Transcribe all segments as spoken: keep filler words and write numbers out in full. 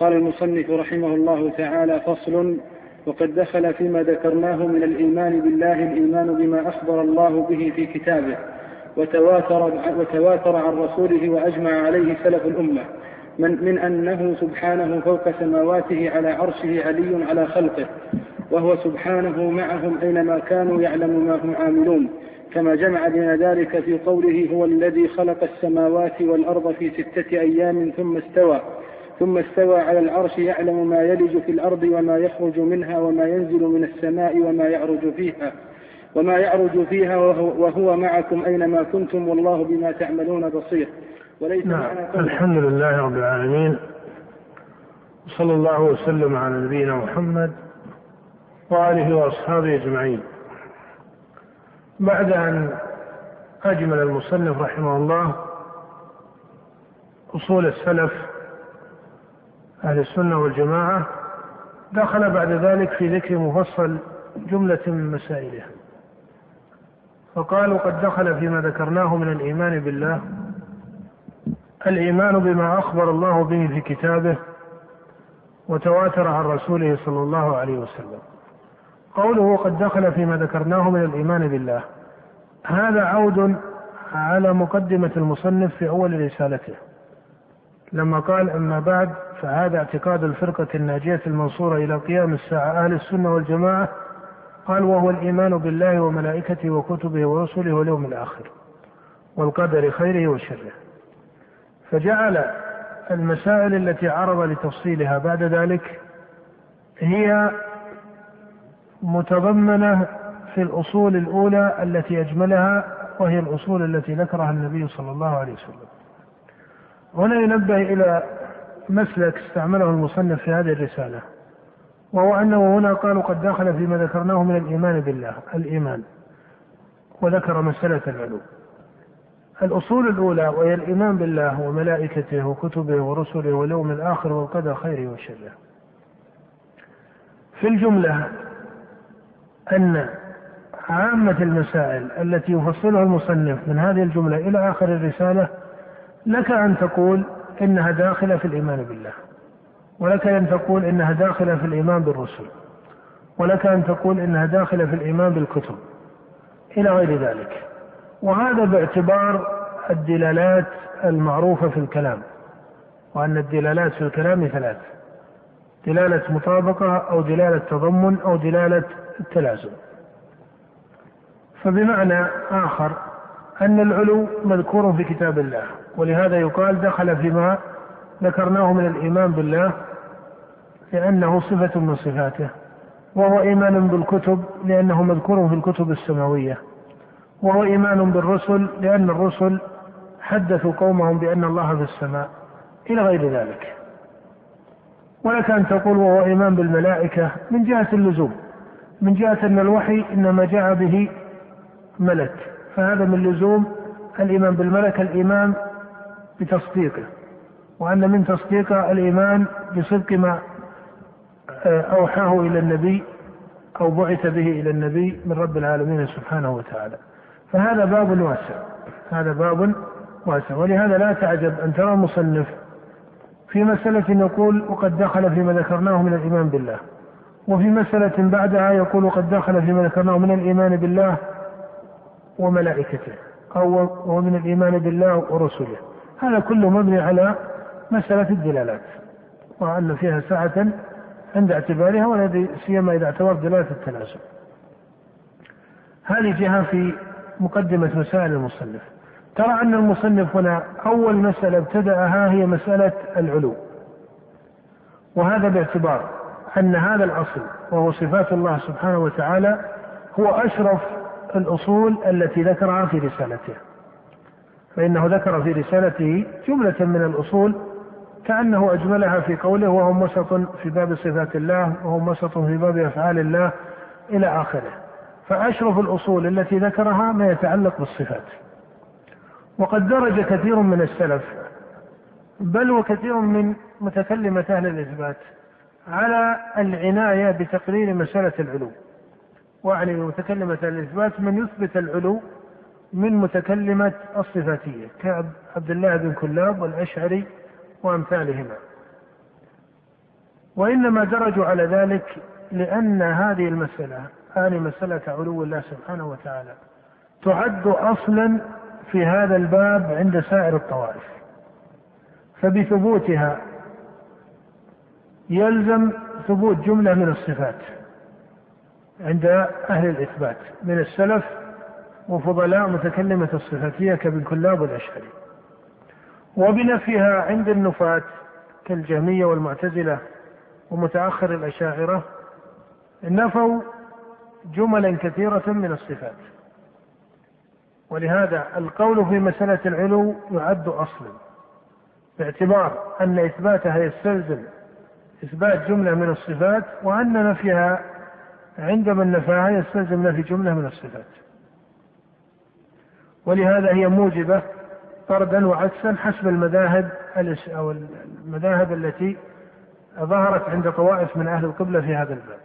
قال المصنف رحمه الله تعالى: فصل. وقد دخل فيما ذكرناه من الإيمان بالله الإيمان بما أخبر الله به في كتابه وتواتر, وتواتر عن رسوله وأجمع عليه سلف الأمة من, من أنه سبحانه فوق سماواته على عرشه علي على خلقه، وهو سبحانه معهم أينما كانوا يعلم ما هم عاملون، كما جمع بين ذلك في قوله: هو الذي خلق السماوات والأرض في ستة أيام ثم استوى ثم استوى على العرش يعلم ما يلج في الأرض وما يخرج منها وما ينزل من السماء وما يعرج فيها وما يعرج فيها وهو معكم أينما كنتم والله بما تعملون بصير. وليس نعم. الحمد لله رب العالمين، صلى الله وسلم على نبينا محمد وآله وأصحابه أجمعين. بعد أن أجمل المصنف رحمه الله أصول السلف أهل السنة والجماعة، دخل بعد ذلك في ذكر مفصل جملة من مسائله، فقالوا: قد دخل فيما ذكرناه من الإيمان بالله الإيمان بما أخبر الله به في كتابه وتواتر عن رسوله صلى الله عليه وسلم. قوله: قد دخل فيما ذكرناه من الإيمان بالله، هذا عود على مقدمة المصنف في أول رسالته لما قال: أما بعد، فهذا اعتقاد الفرقة الناجية المنصورة إلى قيام الساعة أهل السنة والجماعة. قال: وهو الإيمان بالله وملائكته وكتبه ورسله واليوم الآخر والقدر خيره وشره. فجعل المسائل التي عرض لتفصيلها بعد ذلك هي متضمنة في الأصول الأولى التي أجملها، وهي الأصول التي ذكرها النبي صلى الله عليه وسلم. هنا ينبه إلى مسلك استعمله المصنف في هذه الرسالة، وهو أنه هنا قالوا: قد دخل فيما ذكرناه من الإيمان بالله الإيمان، وذكر مسألة العلو. الأصول الأولى وهي الإيمان بالله وملائكته وكتبه ورسله واليوم الآخر والقدر خيره وشره. في الجملة أن عامة المسائل التي يفصلها المصنف من هذه الجملة إلى آخر الرسالة لك أن تقول إنها داخلة في الإيمان بالله، ولك أن تقول إنها داخلة في الإيمان بالرسل، ولك أن تقول إنها داخلة في الإيمان بالكتب إلى غير ذلك. وهذا باعتبار الدلالات المعروفة في الكلام، وأن الدلالات في الكلام ثلاث: دلالة مطابقة، أو دلالة تضمن، أو دلالة التلازم. فبمعنى آخر أن العلو مذكور في كتاب الله، ولهذا يقال: دخل فيما ذكرناه من الإيمان بالله، لأنه صفة من صفاته، وهو إيمان بالكتب لأنه مذكور في الكتب السماوية، وهو إيمان بالرسل لأن الرسل حدثوا قومهم بأن الله في السماء إلى غير ذلك. ولك أن تقول: وهو إيمان بالملائكة، من جهة اللزوم، من جهة أن الوحي إنما جاء به ملك، فهذا من لزوم الإيمان بالملك الإيمان بتصديقه، وأن من تصديقه الإيمان بصدق ما أوحاه إلى النبي أو بعث به إلى النبي من رب العالمين سبحانه وتعالى. فهذا باب واسع، هذا باب واسع. ولهذا لا تعجب أن ترى مصنف في مسألة يقول: وقد دخل فيما ذكرناه من الإيمان بالله، وفي مسألة بعدها يقول: وقد دخل فيما ذكرناه من الإيمان بالله وملائكته، أو ومن الإيمان بالله ورسله. هذا كله مبني على مسألة الدلالات، وأن فيها ساعة عند اعتبارها، ولا سيما إذا اعتبر دلالة التلازم. هذه جهة في مقدمة مسائل المصنف. ترى أن المصنف هنا أول مسألة ابتدأها هي مسألة العلو، وهذا باعتبار أن هذا الأصل وهو صفات الله سبحانه وتعالى هو أشرف الأصول التي ذكرها في رسالته، فإنه ذكر في رسالته جملة من الأصول كأنه أجملها في قوله: وهم وسط في باب صفات الله، وهم وسط في باب أفعال الله، إلى آخره. فأشرف الأصول التي ذكرها ما يتعلق بالصفات. وقد درج كثير من السلف، بل وكثير من متكلمة أهل الإثبات، على العناية بتقرير مسألة العلو. وأعني متكلمة أهل الإثبات من يثبت العلو من متكلمة الصفاتية كعبد الله بن كلاب والأشعري وأمثالهما. وإنما درجوا على ذلك لأن هذه المسألة هذه مسألة علو الله سبحانه وتعالى تعد أصلا في هذا الباب عند سائر الطوائف، فبثبوتها يلزم ثبوت جملة من الصفات عند أهل الإثبات من السلف وفضلاء متكلمة الصفاتية كابن كلاب والأشعري، وبنفيها عند النفاة كالجهمية والمعتزلة ومتأخر الأشاعرة، نفوا جملا كثيرة من الصفات. ولهذا القول في مسألة العلو يعد أصلا باعتبار أن إثباتها يستلزم إثبات جملة من الصفات، وأن نفيها عندما نفاها يستلزم نفي جملة من الصفات، ولهذا هي موجبة طردا وعكسا حسب المذاهب أو المذاهب التي ظهرت عند طوائف من أهل القبلة في هذا الباب،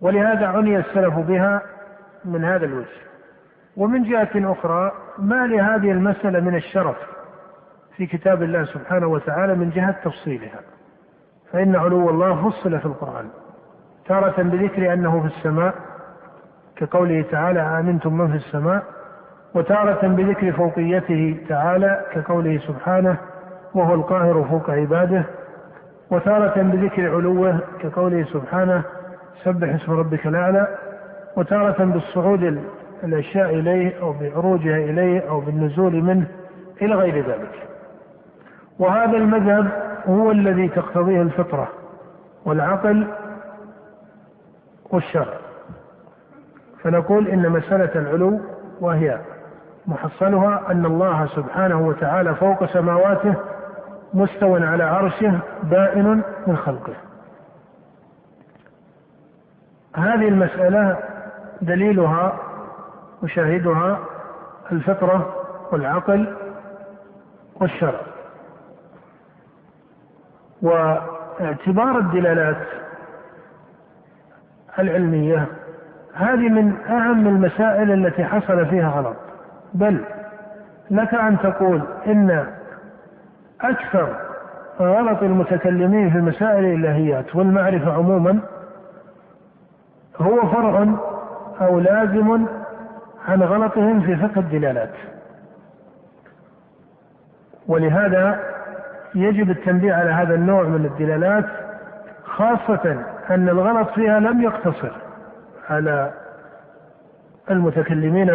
ولهذا عني السلف بها من هذا الوجه. ومن جهة أخرى ما لهذه المسألة من الشرف في كتاب الله سبحانه وتعالى من جهة تفصيلها، فإن علو الله فصل في القرآن تارة بذكر أنه في السماء كقوله تعالى آمنتم من في السماء، وتارة بذكر فوقيته تعالى كقوله سبحانه وهو القاهر فوق عباده، وتارة بذكر علوه كقوله سبحانه سبح اسم ربك الأعلى، وتارة بالصعود الأشياء إليه أو بعروجها إليه أو بالنزول منه إلى غير ذلك. وهذا المذهب هو الذي تقتضيه الفطرة والعقل والشرع، فنقول إن مسألة العلو وهي محصلها أن الله سبحانه وتعالى فوق سماواته مستوى على عرشه بائن من خلقه. هذه المسألة دليلها وشاهدها الفطرة والعقل والشرع، واعتبار الدلالات العلمية هذه من أهم المسائل التي حصل فيها غلط، بل لك أن تقول إن أكثر غلط المتكلمين في المسائل الإلهيات والمعرفة عموما هو فرع أو لازم عن غلطهم في فقه الدلالات، ولهذا يجب التنبيه على هذا النوع من الدلالات، خاصة أن الغلط فيها لم يقتصر على المتكلمين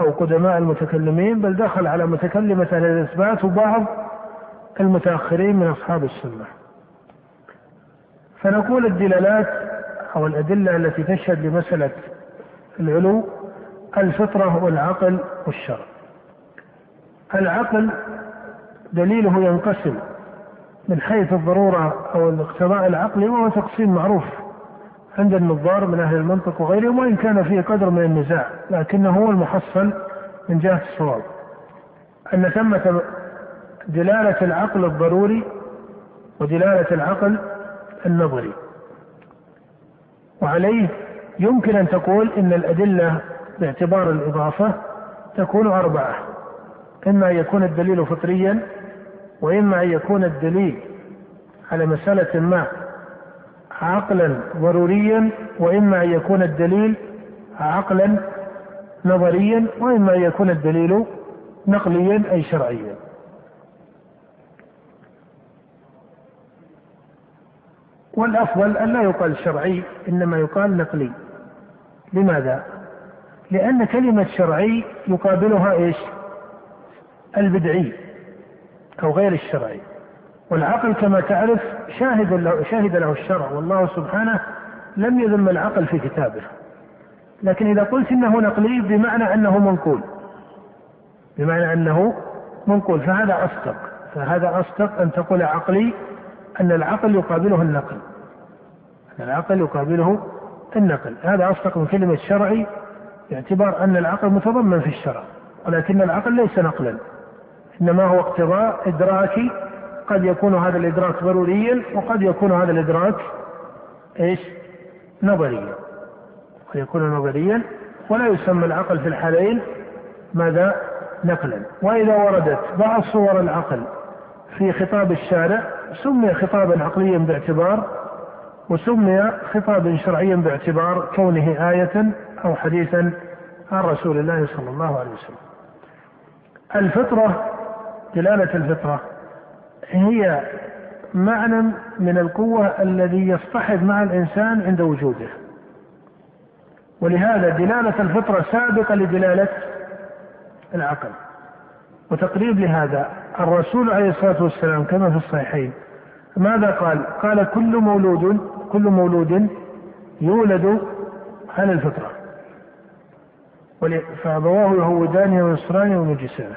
أو قدماء المتكلمين، بل دخل على متكلمة أهل الإثبات وبعض المتأخرين من أصحاب السنة. فنقول الدلالات أو الأدلة التي تشهد لمسألة العلو الفطرة والعقل والشرع. العقل دليله ينقسم من حيث الضرورة أو الاقتضاء العقلي، وهو تقسيم معروف عند النظار من أهل المنطق وغيرهم، وإن كان فيه قدر من النزاع، لكنه هو المحصل من جهة الصواب، أن ثمة دلالة العقل الضروري ودلالة العقل النظري، وعليه يمكن أن تقول إن الأدلة باعتبار الإضافة تكون أربعة، إما أن يكون الدليل فطريا، وإما أن يكون الدليل على مسألة ما عقلا ضروريا، وإما أن يكون الدليل عقلا نظريا، وإما أن يكون الدليل نقليا أي شرعيا. والأفضل أن لا يقال شرعي إنما يقال نقلي. لماذا؟ لأن كلمة شرعي يقابلها إيش؟ البدعي أو غير الشرعي. والعقل كما تعرف شاهد له, شاهد له الشرع، والله سبحانه لم يذم العقل في كتابه، لكن إذا قلت إنه نقلي بمعنى أنه منقول بمعنى أنه منقول فهذا أصدق فهذا أصدق أن تقول عقلي، أن العقل يقابله النقل أن العقل يقابله النقل هذا أصدق من كلمة شرعي، باعتبار أن العقل متضمن في الشرع، ولكن العقل ليس نقلا، إنما هو اقتضاء إدراكي، قد يكون هذا الإدراك ضروريا وقد يكون هذا الإدراك إيش؟ نظريا، قد يكون نظريا، ولا يسمى العقل في الحالين ماذا؟ نقلا. وإذا وردت بعض صور العقل في خطاب الشارع سمي خطابا عقليا باعتبار وسمي خطابا شرعيا باعتبار كونه آية أو حديثا عن رسول الله صلى الله عليه وسلم. الفطرة، دلالة الفطرة هي معنى من القوة الذي يصطحب مع الإنسان عند وجوده، ولهذا دلالة الفطرة سابقة لدلالة العقل. وتقريب لهذا الرسول عليه الصلاة والسلام كما في الصحيحين ماذا قال؟ قال: كل مولود كل مولود يولد على الفطرة فأبواه يهودانه وينصرانه ويمجسانه.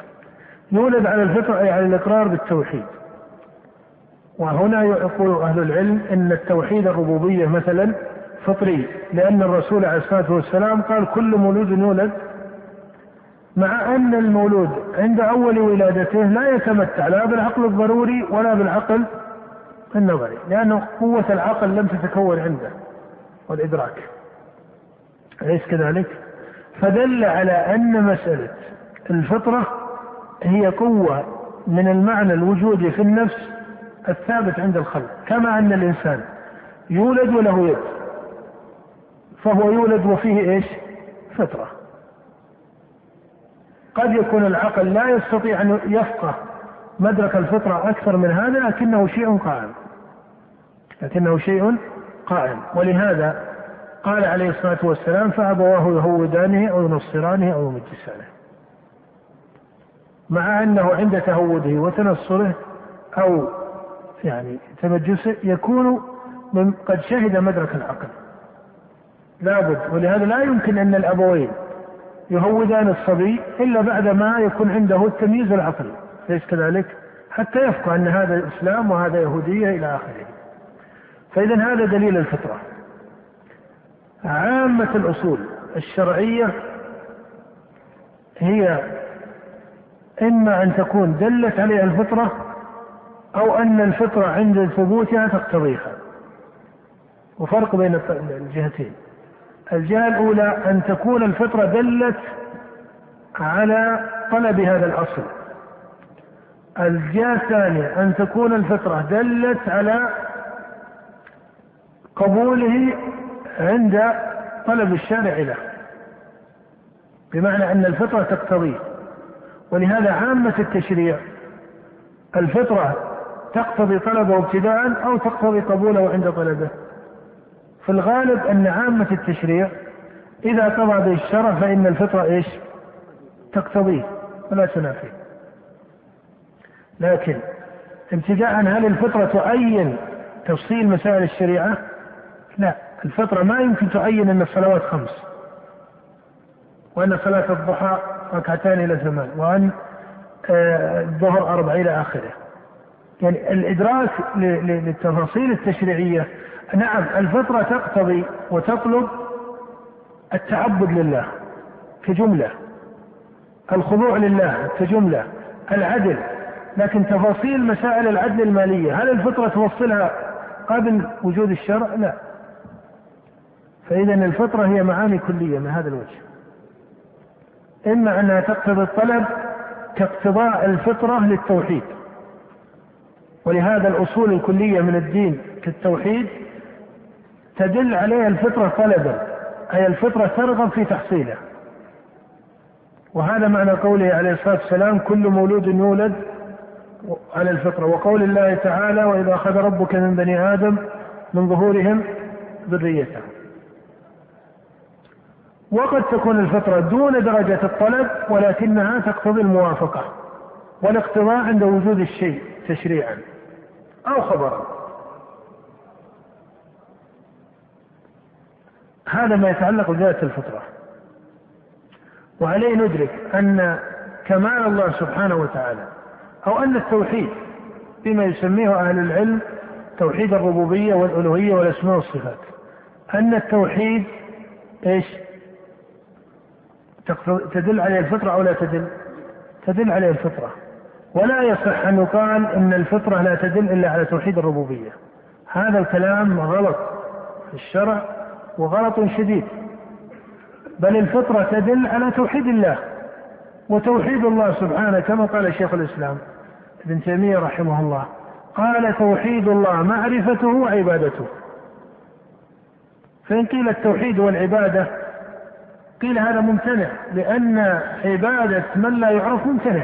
يولد على الفطرة أي على الإقرار بالتوحيد. وهنا يقول أهل العلم أن التوحيد الربوبية مثلا فطري، لأن الرسول عليه الصلاة والسلام قال: كل مولود يولد، مع أن المولود عند أول ولادته لا يتمتع لا بالعقل الضروري ولا بالعقل النظري، لأن قوة العقل لم تتكون عنده والإدراك، أليس كذلك؟ فدل على أن مسألة الفطرة هي قوة من المعنى الوجودي في النفس الثابت عند الخلق. كما أن الإنسان يولد وله يد، فهو يولد وفيه إيش؟ فطرة. قد يكون العقل لا يستطيع أن يفقه مدرك الفطرة أكثر من هذا، لكنه شيء قائم لكنه شيء قائم ولهذا قال عليه الصلاة والسلام: فأبواه يهودانه أو ينصرانه أو يمجسانه، مع أنه عند تهوده وتنصره أو يعني تمجسه يكون من قد شهد مدرك العقل، لابد. ولهذا لا يمكن أن الأبوين يهودان الصبي إلا بعدما يكون عنده التمييز العقلي، ليس كذلك؟ حتى يفقه أن هذا إسلام وهذا يهودية إلى آخره. فإذا هذا دليل الفطرة. عامة الأصول الشرعية هي إما أن تكون دلت عليها الفطرة، أو أن الفطرة عند ثبوتها تقتضيها. وفرق بين الجهتين: الجهة الأولى أن تكون الفطرة دلت على طلب هذا الأصل، الجهة الثانية أن تكون الفطرة دلت على قبوله عند طلب الشارع له، بمعنى أن الفطرة تقتضيه. ولهذا عامة التشريع الفطرة تقتضي طلبه ابتداء أو تقتضي قبوله عند طلبه. في الغالب أن عامة التشريع إذا قضى به الشرع فإن الفطرة إيش؟ تقتضيه ولا تنافيه. لكن ابتداء هل الفطرة تعين تفصيل مسائل الشريعة؟ لا، الفطرة ما يمكن تعين أن الصلوات خمس، وأن صلاة الضحى ركعتان إلى ثمان، وأن الظهر أربع إلى آخره. يعني الإدراك للتفاصيل التشريعية، نعم الفطرة تقتضي وتطلب التعبد لله كجملة، الخضوع لله كجملة، العدل، لكن تفاصيل مسائل العدل المالية هل الفطرة توصلها قبل وجود الشرع؟ لا. فإذا الفطرة هي معاني كلية من هذا الوجه، إما أنها تقتضي الطلب كاقتضاء الفطرة للتوحيد، ولهذا الأصول الكلية من الدين كالتوحيد تدل عليها الفطرة طلبا، أي الفطرة ترغب في تحصيله، وهذا معنى قوله عليه الصلاة والسلام: كل مولود يولد على الفطرة، وقول الله تعالى: وإذا أخذ ربك من بني آدم من ظهورهم ذريتهم. وقد تكون الفطرة دون درجة الطلب، ولكنها تقتضي الموافقة والاقتضاء عند وجود الشيء تشريعا أو خبرا. هذا ما يتعلق بذات الفطرة. وعليه ندرك أن كمال الله سبحانه وتعالى، أو أن التوحيد بما يسميه أهل العلم توحيد الربوبية والألوهية والأسماء والصفات، أن التوحيد إيش؟ تدل عليه الفطرة أو لا تدل؟ تدل عليه الفطرة. ولا يصح أن يقال أن الفطرة لا تدل إلا على توحيد الربوبية، هذا الكلام غلط في الشرع وغلط شديد. بل الفطرة تدل على توحيد الله، وتوحيد الله سبحانه كما قال شيخ الإسلام ابن تيمية رحمه الله، قال: توحيد الله معرفته وعبادته. فإن قيل التوحيد والعبادة قيل هذا ممتنع، لأن عبادة من لا يعرف ممتنع.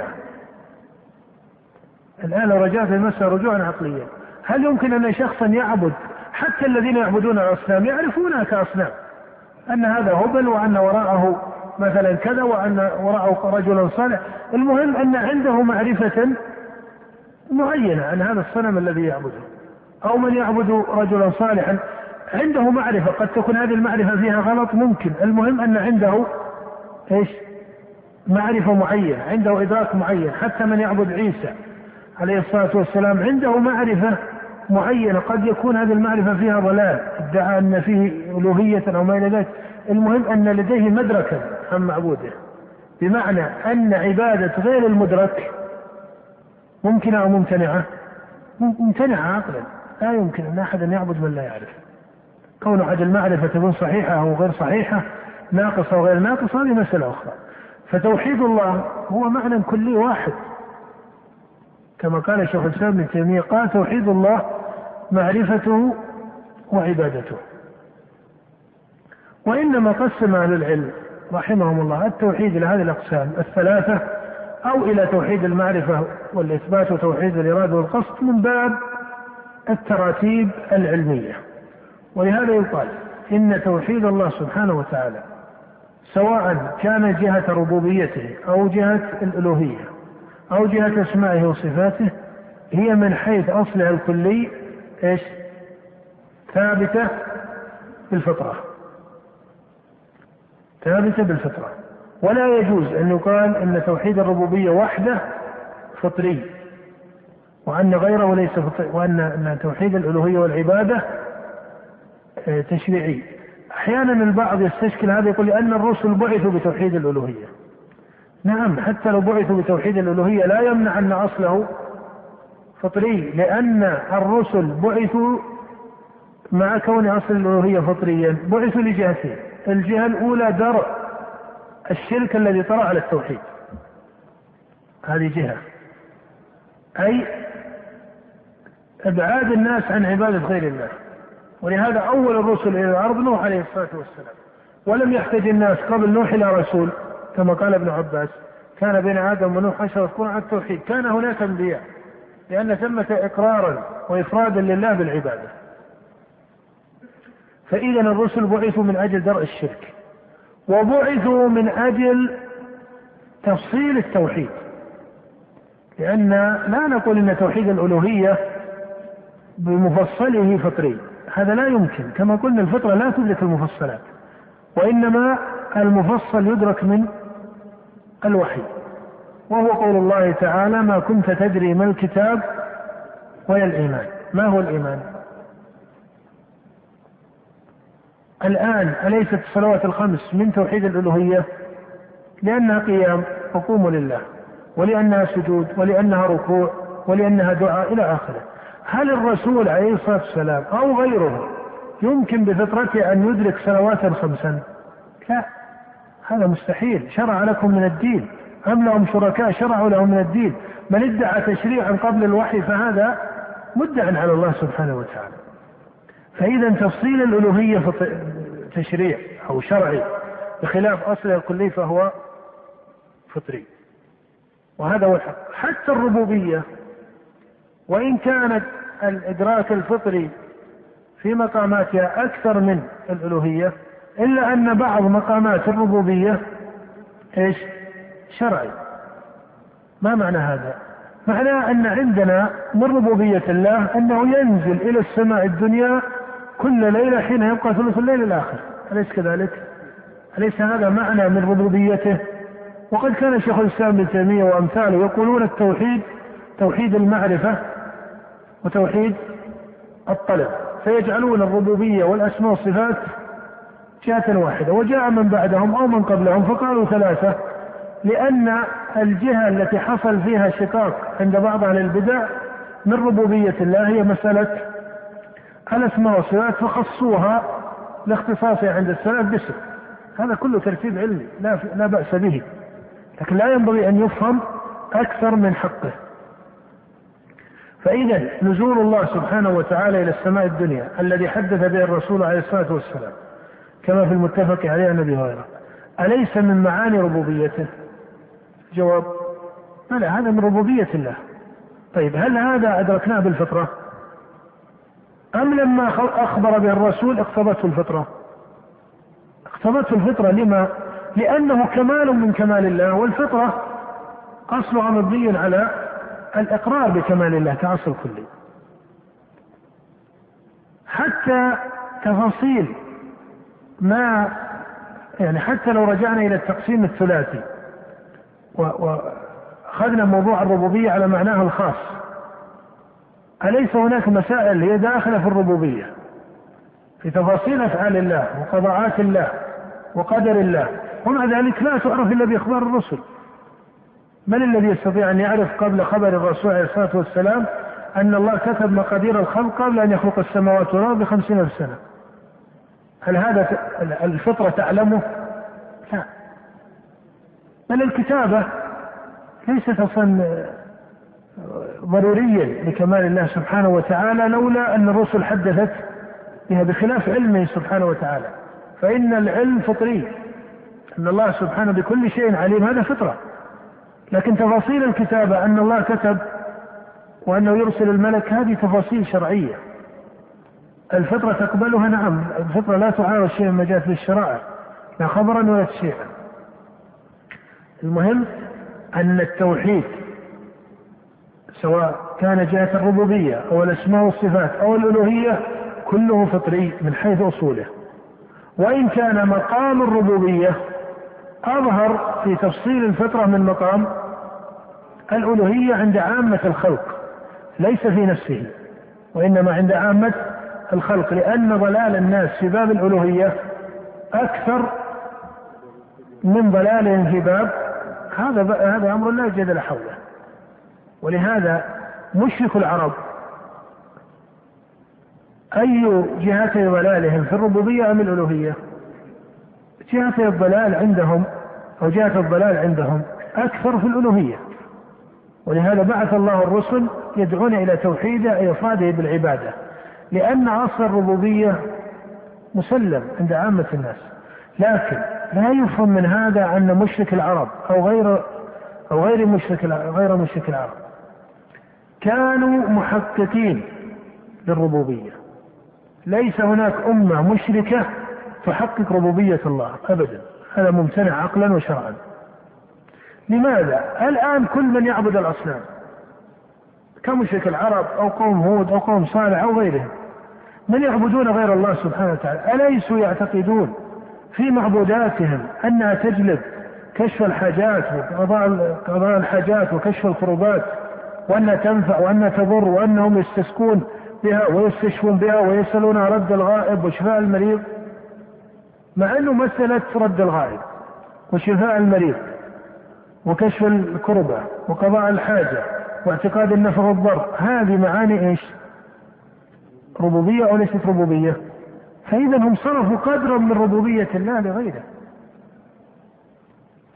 الآن لو رجعت المسألة رجوعا عقليا، هل يمكن أن شخصا يعبد، حتى الذين يعبدون الأصنام يعرفونها كأصنام، أن هذا هبل وأن وراءه مثلا كذا وأن وراءه رجلا صالح، المهم أن عنده معرفة معينة عن هذا الصنم الذي يعبده، أو من يعبد رجلا صالحا عنده معرفة، قد تكون هذه المعرفة فيها غلط ممكن، المهم أن عنده إيش؟ معرفة معينة، عنده إدراك معين. حتى من يعبد عيسى عليه الصلاة والسلام عنده معرفة معينة، قد يكون هذه المعرفة فيها ضلال، ادعى أن فيه ألوهية أو ما إلى ذلك، المهم أن لديه مدركا عن معبوده، بمعنى أن عبادة غير المدرك ممكنة أو ممتنعة؟ ممتنعة عقلا، لا يمكن أن أحد يعبد من لا يعرف. كون عدم المعرفة تكون صحيحة أو غير صحيحة، ناقصة أو غير ناقصة، هذه مسألة أخرى. فتوحيد الله هو معنى كلي واحد، كما قال الشيخ الإسلام ابن تيمية، قال توحيد الله معرفته وعبادته. وإنما قسم أهل العلم رحمهم الله التوحيد إلى هذه الأقسام الثلاثة، أو إلى توحيد المعرفة والإثبات وتوحيد الإرادة والقصد، من باب التراتيب العلمية. ولهذا يقال إن توحيد الله سبحانه وتعالى سواء كان جهة ربوبيته أو جهة الألوهية أو جهة أسمائه وصفاته، هي من حيث أصلها الكلي إيش؟ ثابتة بالفطرة، ثابتة بالفطرة. ولا يجوز أن يقال أن توحيد الربوبية وحده فطري، وأن غيره ليس فطري، وأن توحيد الألوهية والعبادة تشريعي. أحيانا البعض يستشكل هذا، يقول لأن الرسل بعثوا بتوحيد الألوهية. نعم، حتى لو بعثوا بتوحيد الألوهية لا يمنع أن أصله فطري، لأن الرسل بعثوا مع كون أصل الألوهية فطريا، بعثوا لجهتين. الجهة الأولى درء الشرك الذي طرأ على التوحيد، هذه جهة، أي إبعاد الناس عن عبادة غير الله. ولهذا أول الرسل إلى الأرض نوح عليه الصلاة والسلام، ولم يحتج الناس قبل نوح إلى رسول، كما قال ابن عباس كان بين آدم ونوح عشرة قرون على التوحيد. كان هناك أنبياء لأن ثمة إقرارا وإفرادا لله بالعبادة. فإذا الرسل بعثوا من أجل درء الشرك، وبعثوا من أجل تفصيل التوحيد، لأن لا نقول أن توحيد الألوهية بمفصله فطري، هذا لا يمكن، كما قلنا الفطرة لا تدرك المفصلات، وإنما المفصل يدرك من الوحي، وهو قول الله تعالى ما كنت تدري ما الكتاب ولا الإيمان. ما هو الإيمان؟ الآن أليست الصلوات الخمس من توحيد الألوهية؟ لأنها قيام وقوم لله، ولأنها سجود، ولأنها ركوع، ولأنها دعاء إلى آخره. هل الرسول عليه الصلاة والسلام أو غيره يمكن بفطرته أن يدرك صلواتا خمسا؟ لا، هذا مستحيل. شرع لكم من الدين أم لهم شركاء شرعوا لهم من الدين؟ من ادعى تشريعا قبل الوحي فهذا مدعى على الله سبحانه وتعالى. فإذا تفصيل الألوهية تشريع أو شرعي بخلاف أصل الكلي فهو فطري، وهذا هو الحق. حتى الربوبية وإن كانت الإدراك الفطري في مقاماتها أكثر من الألوهية، إلا أن بعض مقامات الربوبية إيش؟ شرعي. ما معنى هذا؟ معناه أن عندنا من ربوبية الله أنه ينزل إلى السماء الدنيا كل ليلة حين يبقى ثلث الليل الآخر، أليس كذلك؟ أليس هذا معنى من ربوبيته؟ وقد كان شيخ الإسلام ابن تيمية وأمثاله يقولون التوحيد توحيد المعرفة وتوحيد الطلب، فيجعلون الربوبية والأسماء والصفات جهة واحدة. وجاء من بعدهم أو من قبلهم فقالوا ثلاثة، لأن الجهة التي حصل فيها شقاق عند بعض أهل البدع من ربوبية الله هي مسألة الأسماء والصفات، فخصوها لاختصاصها عند السلف باسم. هذا كله ترتيب علمي لا, لا بأس به، لكن لا ينبغي أن يفهم أكثر من حقه. فإذا نزول الله سبحانه وتعالى إلى السماء الدنيا الذي حدث به الرسول عليه الصلاة والسلام كما في المتفق عليه عن ابي هريره. اليس من معاني ربوبيته؟ جواب: لا، هذا من ربوبيه الله. طيب هل هذا ادركناه بالفطره؟ ام لما اخبر به الرسول اقتضته الفطره؟ اقتضته الفطره. لما؟ لانه كمال من كمال الله، والفطره اصلها مبني على الاقرار بكمال الله كاصل كلي. حتى تفاصيل ما يعني حتى لو رجعنا الى التقسيم الثلاثي واخذنا موضوع الربوبيه على معناه الخاص، اليس هناك مسائل هي داخله في الربوبيه في تفاصيل افعال الله وقضاءات الله وقدر الله، ومع ذلك لا تعرف الا باخبار الرسل؟ من الذي يستطيع ان يعرف قبل خبر الرسول عليه الصلاه والسلام ان الله كتب مقادير الخلق قبل ان يخلق السماوات والارض بخمسين الف سنه؟ هل هذا الفطره تعلمه؟ لا. بل الكتابه ليست اصلا ضروريا لكمال الله سبحانه وتعالى، لولا ان الرسل حدثت بها بخلاف علمه سبحانه وتعالى. فان العلم فطري، ان الله سبحانه بكل شيء عليم، هذا فطره. لكن تفاصيل الكتابه، ان الله كتب وانه يرسل الملك، هذه تفاصيل شرعيه. الفطره تقبلها، نعم. الفطره لا تعارض شيئا ما جاءت بالشرائع، لا خبرا ولا تشريعا. المهم ان التوحيد سواء كان جهه الربوبيه او الاسماء والصفات او الالوهيه كله فطري من حيث اصوله، وان كان مقام الربوبيه اظهر في تفصيل الفطره من مقام الالوهيه عند عامه الخلق، ليس في نفسه وانما عند عامه الخلق، لان ضلال الناس في باب الالوهيه اكثر من ضلالهم في باب هذا هذا امر لا جدل حوله. ولهذا مشرك العرب اي جهه ضلالهم في الربوبيه ام الالوهيه؟ جهه الضلال عندهم او جهه الضلال عندهم اكثر في الالوهيه. ولهذا بعث الله الرسل يدعون الى توحيده اي افراده بالعباده، لان اصل الربوبيه مسلم عند عامه الناس. لكن لا يفهم من هذا ان مشرك العرب او غير او غير مشرك غير مشرك العرب كانوا محققين للربوبيه. ليس هناك امه مشركه تحقق ربوبيه الله ابدا، هذا ممتنع عقلا وشرعا. لماذا؟ الآن كل من يعبد الأصنام كمشرك العرب أو قوم هود أو قوم صالح أو غيرهم، من يعبدون غير الله سبحانه وتعالى، أليسوا يعتقدون في معبوداتهم أنها تجلب كشف الحاجات وقضاء الحاجات وكشف الكروبات، وأنها تنفع وأنها تضر، وأنهم يستسقون بها ويستشفون بها ويسألون رد الغائب وشفاء المريض، مع أنه مسألة رد الغائب وشفاء المريض وكشف الكربة وقضاء الحاجة واعتقاد النفع والضر، هذه معاني ايش؟ ربوبية او ليست ربوبية؟ فاذا هم صرفوا قدرا من ربوبية الله لغيره.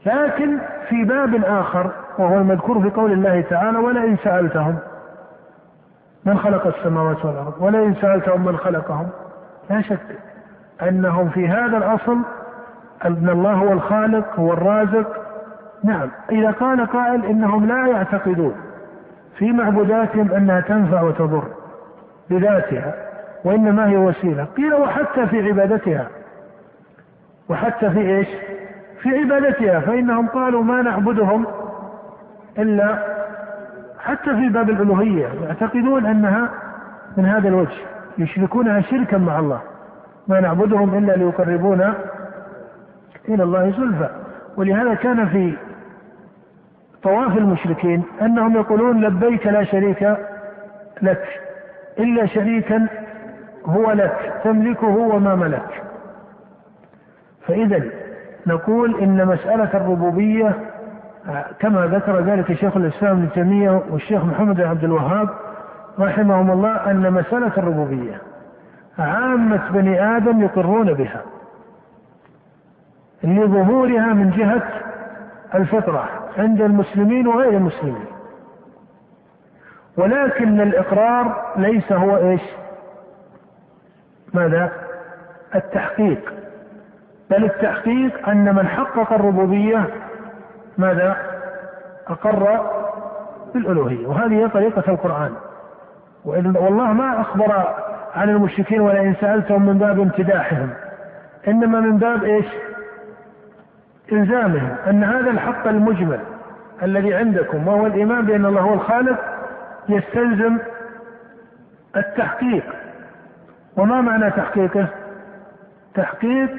لكن في باب اخر وهو المذكور في قول الله تعالى: ولئن سألتهم من خلق السماوات والارض ولئن سألتهم من خلقهم. لا شك انهم في هذا الاصل ان الله هو الخالق هو الرازق. نعم، إذا قال قائل إنهم لا يعتقدون في معبوداتهم أنها تنفع وتضر بذاتها وإنما هي وسيلة، قيل وحتى في عبادتها، وحتى في إيش؟ في عبادتها، فإنهم قالوا ما نعبدهم إلا حتى في باب الألوهية، يعتقدون أنها من هذا الوجه، يشركونها شركا مع الله، ما نعبدهم إلا ليقربونا إلى الله زلفى. ولهذا كان في طواف المشركين أنهم يقولون: لبيك لا شريك لك إلا شريكا هو لك تملكه وما ملك. فإذا نقول إن مسألة الربوبية كما ذكر ذلك شيخ الإسلام ابن تيمية والشيخ محمد بن عبد الوهاب رحمهم الله، أن مسألة الربوبية عامة بني آدم يقرون بها لظهورها من جهة الفطرة عند المسلمين وغير المسلمين، ولكن الإقرار ليس هو إيش؟ ماذا؟ التحقيق بل التحقيق أن من حقق الربوبية ماذا؟ أقر بالألوهية، وهذه طريقة القرآن. والله ما أخبر عن المشركين ولئن سألتهم من باب امتداحهم، إنما من باب إيش؟ إلزامهم أن هذا الحق المجمل الذي عندكم وهو الإيمان بأن الله هو الخالق يستلزم التحقيق. وما معنى تحقيقه؟ تحقيق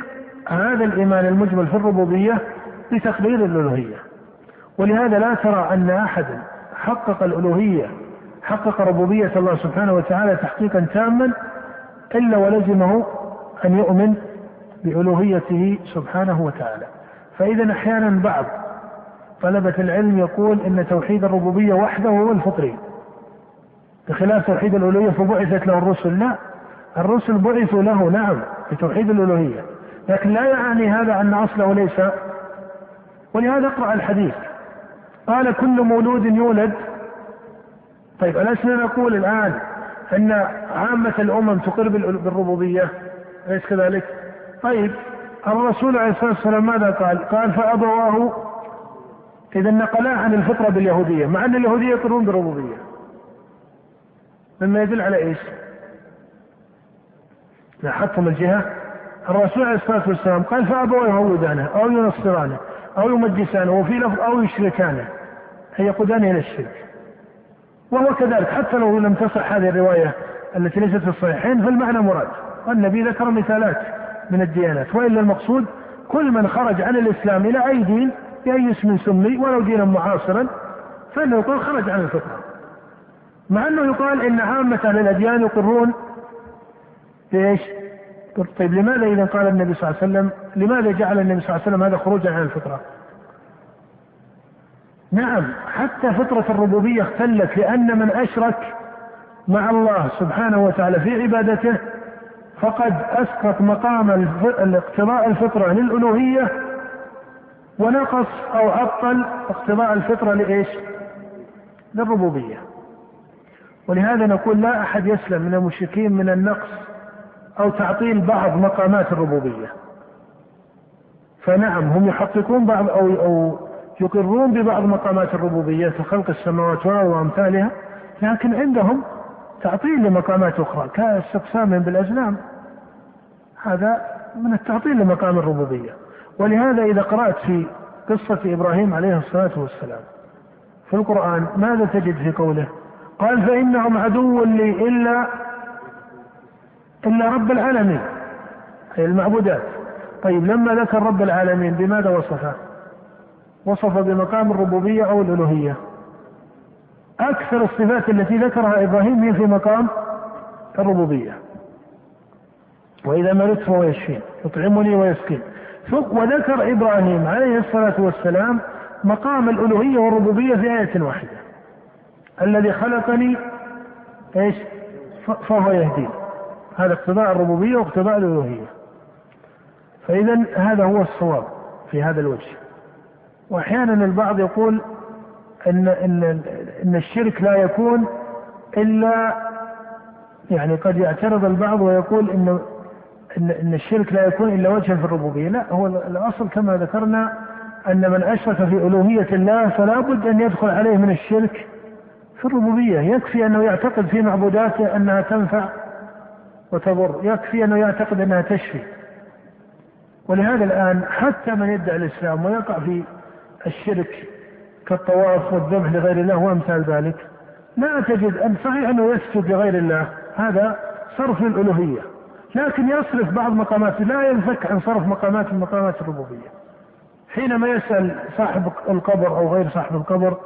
هذا الإيمان المجمل في الربوبية بتقدير الألوهية. ولهذا لا ترى أن أحدا حقق الألوهية، حقق ربوبية الله سبحانه وتعالى تحقيقا تاما إلا ولزمه أن يؤمن بألوهيته سبحانه وتعالى. فإذا أحيانا بعض طلبة العلم يقول إن توحيد الربوبية وحده هو الفطري بخلاف توحيد الألوهية فبعثت له الرسل. لا، الرسل بعثوا له نعم بتوحيد الألوهية، لكن لا يعني هذا أن أصله ليس. ولهذا اقرأ الحديث قال كل مولود يولد. طيب ألسنا نقول الآن أن عامة الأمم تقر بالربوبية، أليس كذلك؟ طيب الرسول عليه الصلاة والسلام ماذا قال؟ قال فأبواه إذا نقلا عن الفطرة باليهودية، مع أن اليهودية يقرون بالربوبية، مما يدل على إيش؟ لاحظتم الجهة؟ الرسول عليه الصلاة والسلام قال فأبواه يهودانه أو ينصرانه أو يمجسانه، وفي لفظ أو يشركانه، هي يقودانه إلى الشرك. وهو كذلك حتى لو لم تصح هذه الرواية التي ليست في الصحيحين فالمعنى مراد. والنبي ذكر مثالات من الديانات، وإلا المقصود كل من خرج عن الإسلام إلى أي دين بأي اسم سمي ولو دينا معاصرا فإنه يقول خرج عن الفطرة، مع أنه يقال إن عامة الأديان يقرون بإيش؟ طيب لماذا إذا قال النبي صلى الله عليه وسلم، لماذا جعل النبي صلى الله عليه وسلم هذا خروجا عن الفطرة؟ نعم حتى فطرة الربوبية اختلت، لأن من أشرك مع الله سبحانه وتعالى في عبادته فقد أسقط مقام الاقتضاء الفطرة للألوهية ونقص أو عطل اقتضاء الفطرة لإيش؟ للربوبية. ولهذا نقول لا أحد يسلم من المشركين من النقص أو تعطيل بعض مقامات الربوبية. فنعم هم يحققون بعض أو, أو يقرون ببعض مقامات الربوبية كخلق السماوات والأرض وأمثالها، لكن عندهم تعطيل لمقامات أخرى كاستقسام بالأزلام، هذا من التعطيل لمقام الربوبية. ولهذا إذا قرأت في قصة إبراهيم عليه الصلاة والسلام في القرآن ماذا تجد في قوله؟ قال فإنهم عدو لي إلا إلا رب العالمين، أي المعبودات. طيب لما ذكر رب العالمين بماذا وصفه؟ وصف بمقام الربوبية أو الألوهية. أكثر الصفات التي ذكرها إبراهيم هي في مقام الربوبية، وإذا مرضت فهو يشفين، يطعمني ويسقين. وذكر إبراهيم عليه الصلاة والسلام مقام الألوهية والربوبية في آية واحدة، الذي خلقني إيش؟ فهو يهدين. هذا اقتضاء الربوبية واقتضاء الألوهية. فإذا هذا هو الصواب في هذا الوجه. وأحيانا البعض يقول إن, إن, إن الشرك لا يكون إلا، يعني قد يعترض البعض ويقول إن, إن, إن الشرك لا يكون إلا وجها في الربوبية. لا، هو الأصل كما ذكرنا أن من أشرك في ألوهية الله فلا بد أن يدخل عليه من الشرك في الربوبية. يكفي أنه يعتقد في معبوداته أنها تنفع وتضر، يكفي أنه يعتقد أنها تشفي. ولهذا الآن حتى من يدعي الإسلام ويقع في الشرك كالطواف والذبح لغير الله وأمثال ذلك، لا تجد أن صحيح أنه يسجد لغير الله، هذا صرف للألوهية، لكن يصرف بعض مقامات، لا ينفك عن صرف مقامات من مقامات الربوبية. حينما يسأل صاحب القبر أو غير صاحب القبر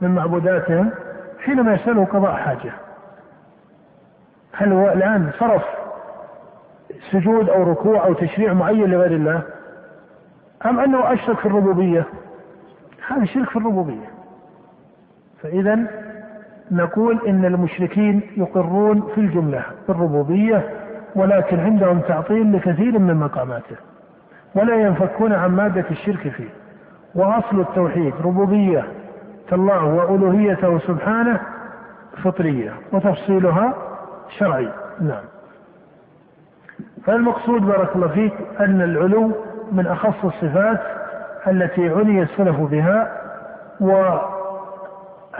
من معبوداتهم، حينما يسأله قضاء حاجة، هل هو الآن صرف سجود أو ركوع أو تشريع معين لغير الله، أم أنه أشرك في الربوبية؟ هذا شرك في الربوبية. فإذا نقول إن المشركين يقرون في الجملة بالربوبية، ولكن عندهم تعطيل لكثير من مقاماته ولا ينفكون عن مادة الشرك فيه. وأصل التوحيد ربوبية الله وألوهيته سبحانه فطرية، وتفصيلها شرعي. نعم، فالمقصود بارك الله فيك أن العلو من أخص الصفات التي عني السلف بها.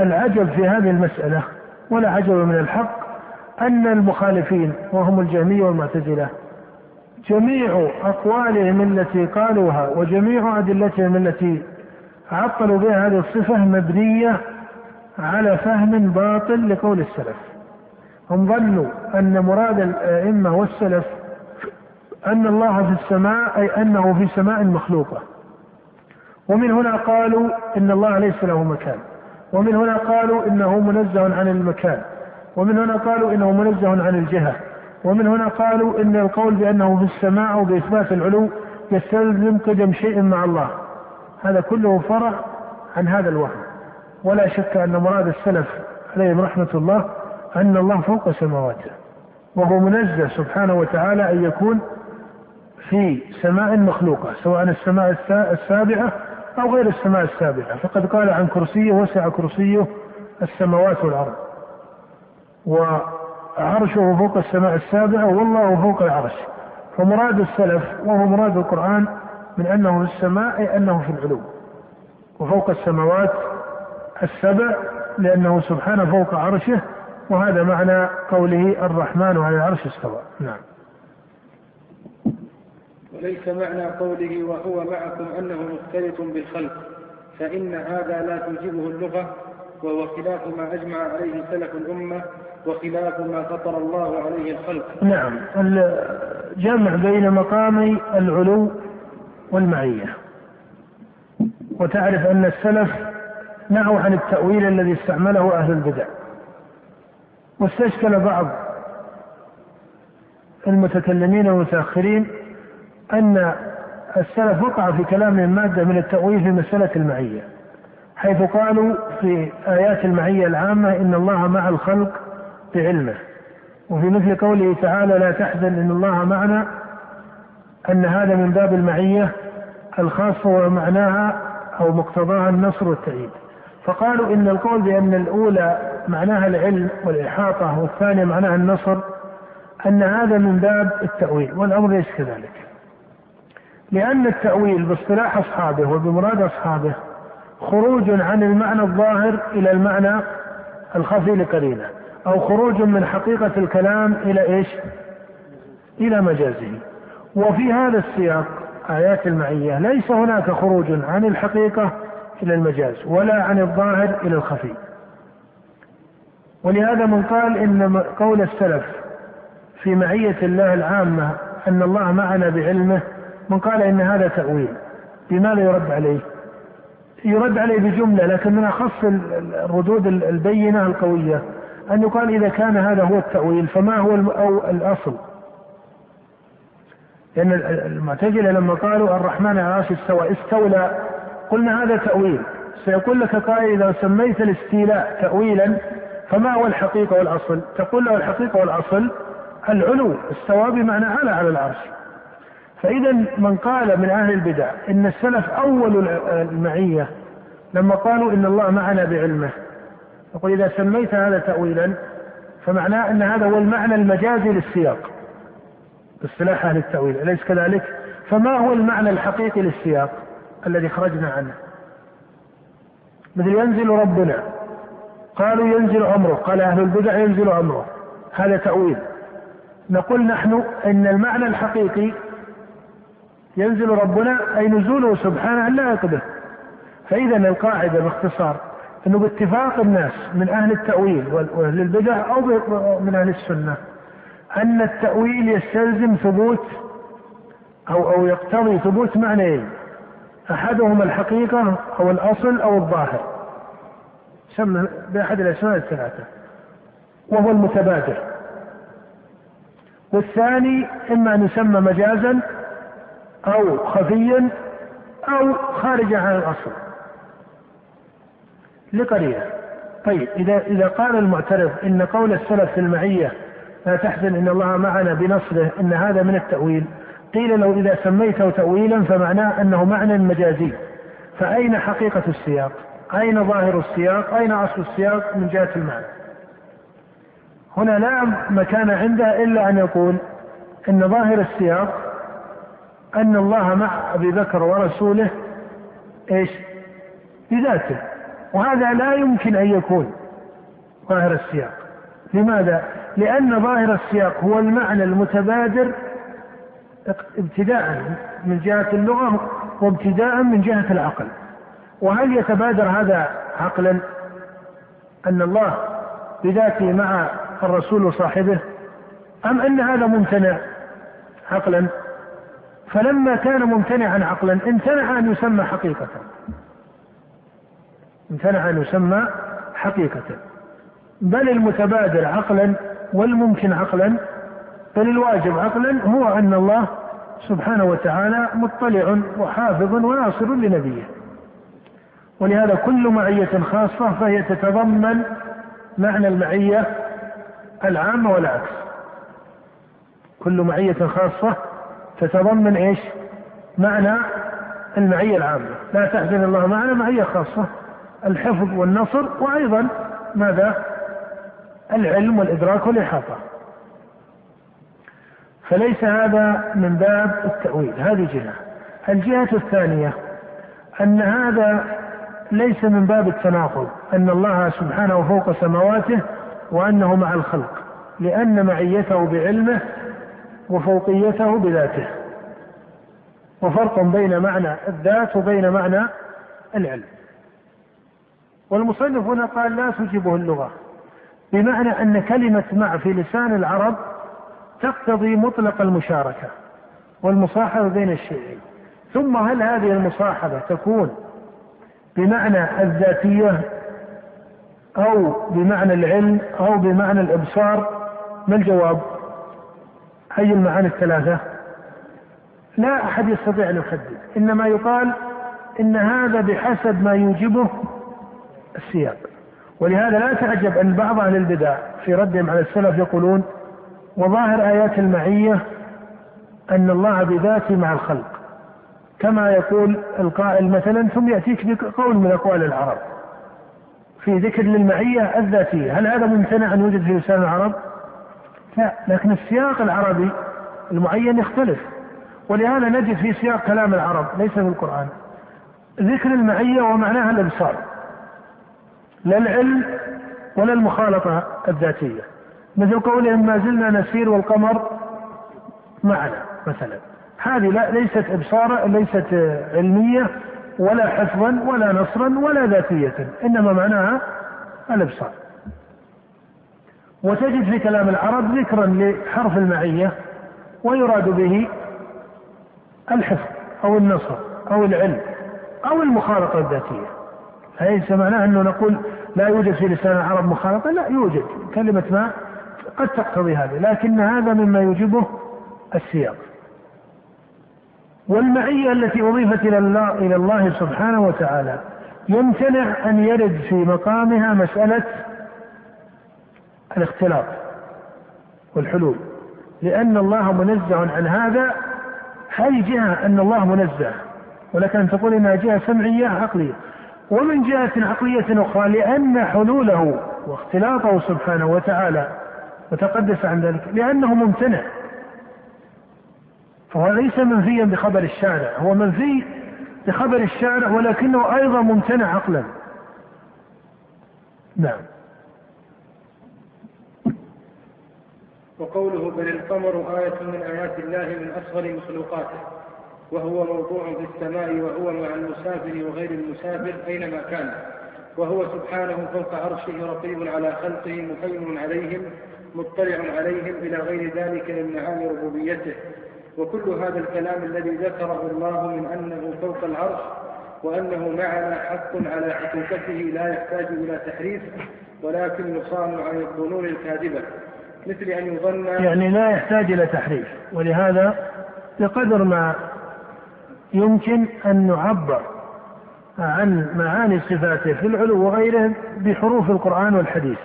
والعجب في هذه المسألة ولا عجب من الحق أن المخالفين وهم الجهمية والمعتزلة جميع أقوالهم التي قالوها وجميع أدلتهم التي عطلوا بها هذه الصفة مبنية على فهم باطل لقول السلف. هم ظنوا أن مراد الأئمة والسلف أن الله في السماء، أي أنه في سماء مخلوقة، ومن هنا قالوا إن الله ليس له مكان، ومن هنا قالوا إنه منزه عن المكان، ومن هنا قالوا إنه منزه عن الجهة، ومن هنا قالوا إن القول بأنه في السماء وبإثبات العلو يستلزم قدم شيء مع الله. هذا كله فرع عن هذا الوهم. ولا شك أن مراد السلف عليهم رحمة الله أن الله فوق سماواته، وهو منزه سبحانه وتعالى أن يكون في سماء مخلوقة، سواء السماء السابعة أو غير السماء السابعة. فقد قال عن كرسيه: وسع كرسيه السماوات والأرض، وعرشه فوق السماء السابعة، والله فوق العرش. فمراد السلف وهو مراد القرآن من أنه في السماء أي أنه في العلو وفوق السماوات السبع، لأنه سبحانه فوق عرشه، وهذا معنى قوله: الرحمن على العرش استوى. نعم. وليس معنى قوله: وهو معكم أنه مختلط بالخلق، فإن هذا لا توجبه اللغة، وهو خلاف ما أجمع عليه سلف الأمة وخلاف ما فطر الله عليه الخلق. نعم، الجمع بين مقامي العلو والمعية. وتعرف أن السلف نهوا عن التأويل الذي استعمله أهل البدع، واستشكل بعض المتكلمين والمتأخرين أن السلف وقع في كلامهم مادة من التأويل في مسألة المعية، حيث قالوا في آيات المعية العامة: إن الله مع الخلق بعلمه، وفي مثل قوله تعالى: لا تحزن إن الله معنا، أن هذا من باب المعية الخاصة ومعناها أو مقتضاها النصر والتأييد. فقالوا إن القول بأن الأولى معناها العلم والإحاطة والثانية معناها النصر، أن هذا من باب التأويل، والأمر ليس كذلك، لأن التأويل باصطلاح أصحابه وبمراد أصحابه خروج عن المعنى الظاهر إلى المعنى الخفي لقرينه، أو خروج من حقيقة الكلام إلى إيش؟ إلى مجازه. وفي هذا السياق آيات المعية ليس هناك خروج عن الحقيقة إلى المجاز، ولا عن الظاهر إلى الخفي. ولهذا من قال إن قول السلف في معية الله العامة أن الله معنا بعلمه، من قال إن هذا تأويل، بماذا يرد عليه؟ يرد عليه بجملة، لكن من أخص الردود البينة القوية أن يقال: إذا كان هذا هو التأويل فما هو الأصل؟ لأن المعتزلة لما قالوا الرحمن على العرش استوى استولى، قلنا هذا تأويل. سيقول لك قائل: إذا سميت الاستيلاء تأويلا فما هو الحقيقة والأصل؟ تقول له: الحقيقة والأصل العلو، استوى بمعنى على على العرش. فإذا من قال من أهل البدع إن السلف أول المعية لما قالوا إن الله معنا بعلمه، يقول: إذا سميت هذا تأويلا فمعناه أن هذا هو المعنى المجازي للسياق، اصطلاح أهل التأويل، أليس كذلك؟ فما هو المعنى الحقيقي للسياق الذي خرجنا عنه؟ مثل ينزل ربنا، قالوا ينزل أمره، قال أهل البدع ينزل أمره، هذا تأويل. نقول نحن إن المعنى الحقيقي ينزل ربنا أي نزوله سبحانه عن عقبه. فإذا القاعدة باختصار أنه باتفاق الناس من أهل التأويل وأهل البدع أو من أهل السنة أن التأويل يستلزم ثبوت أو أو يقتضي ثبوت معنيين، أحدهما الحقيقة أو الأصل أو الظاهر، سمى بأحد الأسماء الثلاثة، وهو المتبادر. والثاني إما أن يسمى مجازا أو خفيا أو خارجا عن الأصل لقرينة. طيب، إذا إذا قال المعترض إن قول السلف في المعية لا تحزن إن الله معنا بنصره إن هذا من التأويل، قيل لو إذا سميته تأويلا فمعناه أنه معنى مجازي، فأين حقيقة السياق؟ أين ظاهر السياق؟ أين أصل السياق من جهة المعنى؟ هنا لا مكان عنده إلا أن يقول إن ظاهر السياق أن الله مع أبي بكر ورسوله إيش؟ بذاته. وهذا لا يمكن أن يكون ظاهر السياق. لماذا؟ لأن ظاهر السياق هو المعنى المتبادر ابتداء من جهة اللغة وابتداء من جهة العقل. وهل يتبادر هذا عقلا؟ أن الله بذاته مع الرسول وصاحبه، أم أن هذا ممتنع عقلا؟ فلما كان ممتنعا عقلا امتنع أن يسمى حقيقة، امتنع أن يسمى حقيقة. بل المتبادر عقلا والممكن عقلا، بل الواجب عقلا هو أن الله سبحانه وتعالى مطلع وحافظ وناصر لنبيه. ولهذا كل معية خاصة فهي تتضمن معنى المعية العامة والعكس. كل معية خاصة تتضمن ايش؟ معنى المعية العامة. لا تحزن الله معنا معية خاصة، الحفظ والنصر، وايضا ماذا؟ العلم والادراك والاحاطة. فليس هذا من باب التأويل، هذه جهة. الجهة الثانية أن هذا ليس من باب التناقض، أن الله سبحانه فوق سماواته وأنه مع الخلق، لأن معيته بعلمه وفوقيته بذاته، وفرق بين معنى الذات وبين معنى العلم. والمصنف هنا قال لا تجيبه اللغة، بمعنى أن كلمة مع في لسان العرب تقتضي مطلق المشاركة والمصاحبة بين الشيئين. ثم هل هذه المصاحبة تكون بمعنى الذاتية أو بمعنى العلم أو بمعنى الإبصار؟ ما الجواب؟ أي المعاني الثلاثة؟ لا أحد يستطيع أن يحدد، إنما يقال إن هذا بحسب ما يوجبه السياق. ولهذا لا تعجب أن بعض أهل البدع في ردهم على السلف يقولون وظاهر آيات المعية أن الله بذاته مع الخلق، كما يقول القائل مثلا ثم يأتيك بقول من أقوال العرب في ذكر للمعية الذاتية، هل هذا ممتنع أن يوجد في لسان العرب؟ لا، لكن السياق العربي المعين يختلف. ولهذا نجد في سياق كلام العرب ليس في القرآن ذكر المعية ومعناها الإبصار، لا العلم ولا المخالطة الذاتية، مثل قولهم ما زلنا نسير والقمر معنا مثلا، هذه لا ليست إبصارا، ليست علمية ولا حفظا ولا نصرا ولا ذاتية، إنما معناها الإبصار. وتجد في كلام العرب ذكرا لحرف المعية ويراد به الحفظ أو النصر أو العلم أو المخالطة الذاتية. ليس معناه أنه نقول لا يوجد في لسان العرب مخالطة، لا يوجد، كلمة ما قد تقتضي هذا، لكن هذا مما يوجبه السياق. والمعية التي أضيفت إلى الله, إلى الله سبحانه وتعالى يمتنع أن يرد في مقامها مسألة الاختلاط والحلول، لأن الله منزه عن هذا. هذه جهة أن الله منزه، ولكن تقول إنها جهة سمعية عقلية، ومن جهة عقلية أخرى لأن حلوله واختلاطه سبحانه وتعالى وتقدس عن ذلك لأنه ممتنع، فهو ليس منفيا بخبر الشارع، هو منفي بخبر الشارع ولكنه أيضا ممتنع عقلا. نعم. وقوله بل القمر آية من آيات الله من أصغر مخلوقاته، وهو موضوع في السماء، وهو مع المسافر وغير المسافر أينما كان، وهو سبحانه فوق عرشه رقيب على خلقه مهيمن عليهم مطلع عليهم إلى غير ذلك من نعم ربوبيته. وكل هذا الكلام الذي ذكره الله من أنه فوق العرش وأنه معنا حق على حقيقته لا يحتاج إلى تحريف، ولكن يصان عن الظنون الكاذبة، مثل أن يظن يعني لا يحتاج إلى تحريف. ولهذا بقدر ما يمكن أن نعبر عن معاني صفاته في العلو وغيره بحروف القرآن والحديث،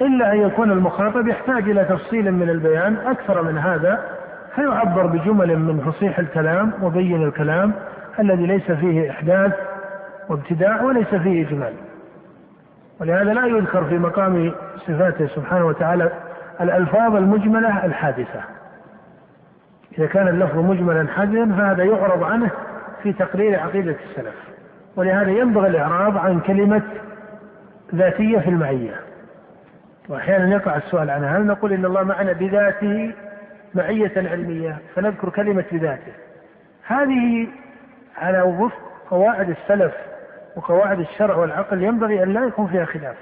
إلا أن يكون المخاطب يحتاج إلى تفصيل من البيان أكثر من هذا، فيعبر بجمل من فصيح الكلام وبين الكلام الذي ليس فيه إحداث وابتداء وليس فيه إجمال. ولهذا لا يذكر في مقام صفاته سبحانه وتعالى الألفاظ المجملة الحادثة، إذا كان اللفظ مجملا حذفا فهذا يعرض عنه في تقرير عقيدة السلف، ولهذا ينبغي الإعراب عن كلمة ذاتية في المعية. وأحيانا يقع السؤال عنها، هل نقول إن الله معنا بذاته معية علمية فنذكر كلمة بذاته؟ هذه على وفق قواعد السلف وقواعد الشرع والعقل ينبغي أن لا يكون فيها خلاف،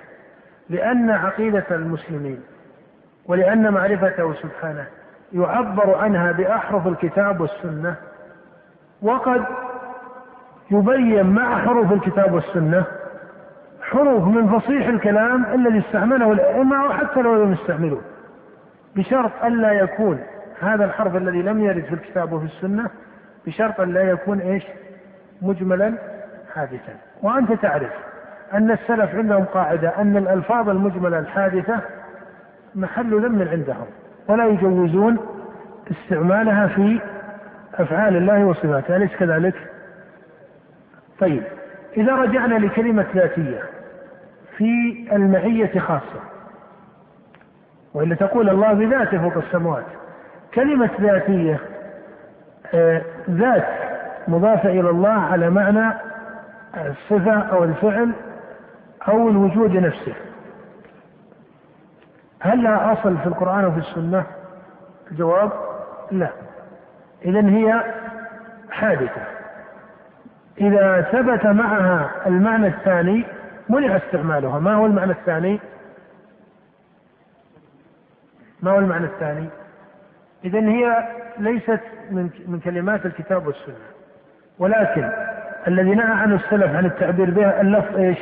لأن عقيدة المسلمين ولأن معرفته سبحانه يعبر عنها بأحرف الكتاب والسنة، وقد يبين مع حروف الكتاب والسنة حروف من فصيح الكلام الذي استعمله الأئمة وحتى لو لم يستعملوه، بشرط ألا يكون هذا الحرف الذي لم يرد في الكتاب وفي السنة، بشرط أن لا يكون إيش مجملا حادثا. وأنت تعرف أن السلف عندهم قاعدة أن الألفاظ المجملة الحادثة محل ذم عندهم، ولا يجوزون استعمالها في أفعال الله وصفاته، أليس كذلك؟ طيب، إذا رجعنا لكلمة ذاتية في المعية خاصة، وإلا تقول الله بذاته فوق السماوات، كلمة ذاتية آه ذات مضافة إلى الله على معنى الصفة أو الفعل أو الوجود نفسه، هل لها أصل في القرآن وفي السنة؟ الجواب لا. إذن هي حادثة. إذا ثبت معها المعنى الثاني منع استعمالها. ما هو المعنى الثاني؟ ما هو المعنى الثاني؟ إذن هي ليست من كلمات الكتاب والسنة، ولكن الذي نهى عنه السلف عن التعبير بها اللفظ إيش؟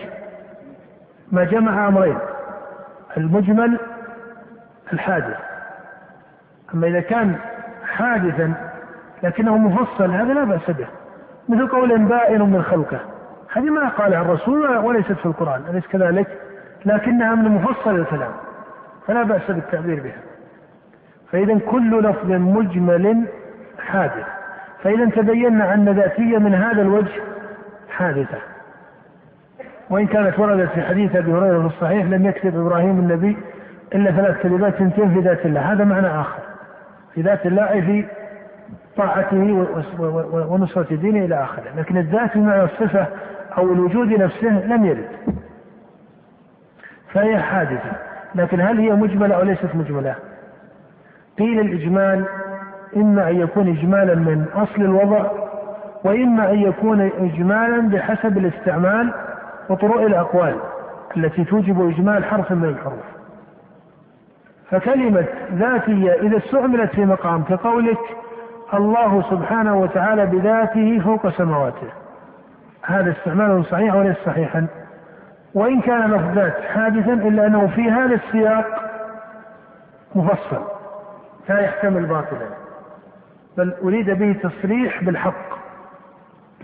ما جمع أمرين، المجمل الحادث. أما إذا كان حادثا لكنه مفصل هذا لا بأس به، مثل قول بائن من خلقه، هذه ما قالها الرسول وليست في القرآن، أليس كذلك؟ لكنها من مفصل الكلام فلا بأس بالتعبير بها. فإذا كل لفظ مجمل حادث، فإذا تبينا أن ذاتية من هذا الوجه حادثة، وإن كانت وردت في حديث أبي هريرة الصحيح لم يكتب إبراهيم النبي إلا ثلاث كلمات في ذات الله، هذا معنى آخر، في ذات الله أي في طاعته ونصرة دينه إلى آخره، لكن الذات معنى الصفة أو الوجود نفسه لم يرد، فهي حادثة. لكن هل هي مجملة أو ليست مجملة؟ قيل الإجمال إما أن يكون إجمالا من أصل الوضع، وإما أن يكون إجمالا بحسب الاستعمال وطرق الأقوال التي توجب إجمال حرف من الحروف. فكلمة ذاتية إذا استعملت في مقام كقولك الله سبحانه وتعالى بذاته فوق سماواته، هذا استعمال صحيح وليس صحيحا، وإن كان لفظ ذات حادثا إلا أنه في هذا السياق مفصل لا يحتمل باطلا، بل أريد به تصريح بالحق،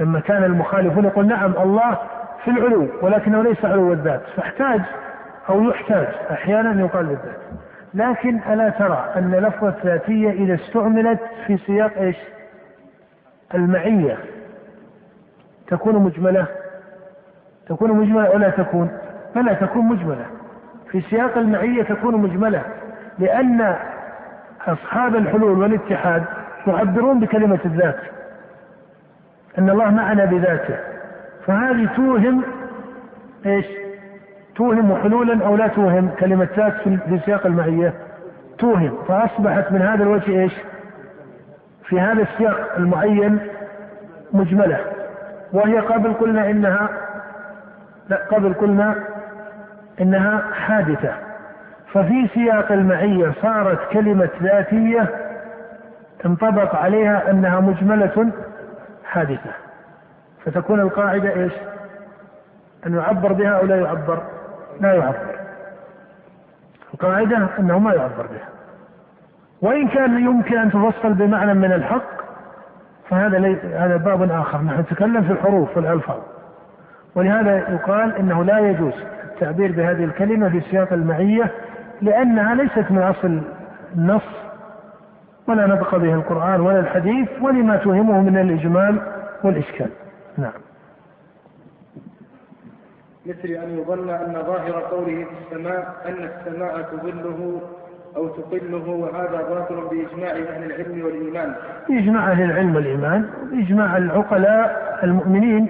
لما كان المخالفون يقول نعم الله في العلو ولكنه ليس علو الذات، فاحتاج أو يحتاج أحيانا يقال بالذات. لكن ألا ترى أن لفظة ذاتية إذا استعملت في سياق إيش المعية تكون مجملة؟ تكون مجملة ولا تكون؟ فلا تكون مجملة، في سياق المعية تكون مجملة، لأن أصحاب الحلول والاتحاد يعبرون بكلمة الذات أن الله معنا بذاته، فهذه توهم إيش؟ توهم حلولا أو لا توهم؟ كلمة ذات في سياق المعية توهم، فأصبحت من هذا الوجه إيش؟ في هذا السياق المعين مجملة، وهي قبل قلنا إنها لا قبل قلنا إنها حادثة، ففي سياق المعية صارت كلمة ذاتية انطبق عليها أنها مجملة حادثة، فتكون القاعدة إيش؟ أن يعبر بها أو لا يعبر؟ لا يعبر، القاعدة أنه ما يعبر بها. وإن كان يمكن أن تفصل بمعنى من الحق فهذا لي... هذا باب آخر، نحن نتكلم في الحروف والألفاظ، ولهذا يقال أنه لا يجوز التعبير بهذه الكلمة في سياق المعية، لأنها ليست من أصل النص ولا نطق به القرآن ولا الحديث، ولما توهمه من الإجمال والإشكال. نعم. مثل أن يظن أن ظاهر قوله في السماء أن السماء تظله أو تقله، وهذا باطل بإجماع أهل العلم والإيمان. إجماع أهل العلم والإيمان، إجماع العقلاء المؤمنين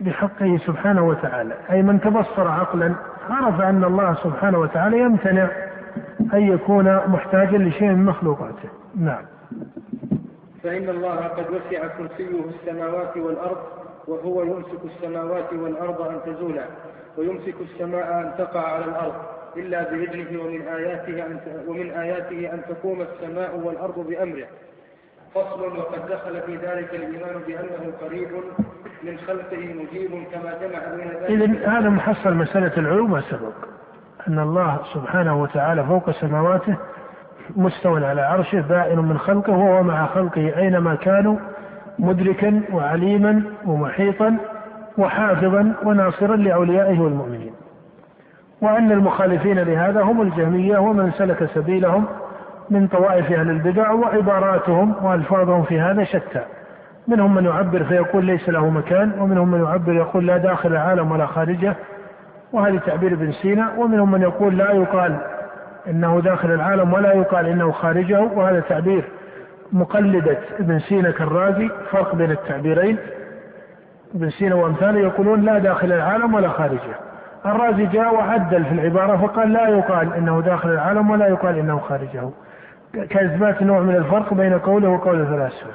بحقه سبحانه وتعالى، أي من تبصر عقلا عرف أن الله سبحانه وتعالى يمتنع أن يكون محتاجا لشيء من مخلوقاته. نعم. فإن الله قد وسع كرسيه السماوات والأرض، وهو يمسك السماوات والأرض أن تزولا، ويمسك السماء أن تقع على الأرض إلا بإذنه، ومن آياته أن ومن آياته أن تقوم السماء والأرض بأمره. فصل. وقد دخل في ذلك الإيمان بأنه قريب من خلقه مجيب كما جمع بين ذلك. إذن هذا محصل مسألة العلو ما سبق، أن الله سبحانه وتعالى فوق سماواته مستوى على عرشه بائن من خلقه، وهو مع خلقه أينما كانوا، مدركا وعليما ومحيطا وحافظا وناصرا لأوليائه والمؤمنين. وأن المخالفين لهذا هم الجهمية ومن سلك سبيلهم من طوائف أهل البدع، وعباراتهم وألفاظهم في هذا شتى، منهم من يعبر فيقول ليس له مكان، ومنهم من يعبر يقول لا داخل العالم ولا خارجه، وهذا تعبير ابن سينا، ومنهم من يقول لا يقال إنه داخل العالم ولا يقال إنه خارجه، وهذا تعبير مقلدة ابن سينا كالرازي. فرق بين التعبيرين، ابن سينا وأمثاله يقولون لا داخل العالم ولا خارجه، الرازي جاء وعدل في العبارة فقال لا يقال إنه داخل العالم ولا يقال إنه خارجه، كإثبات نوع من الفرق بين قوله وقول الفلاسفة،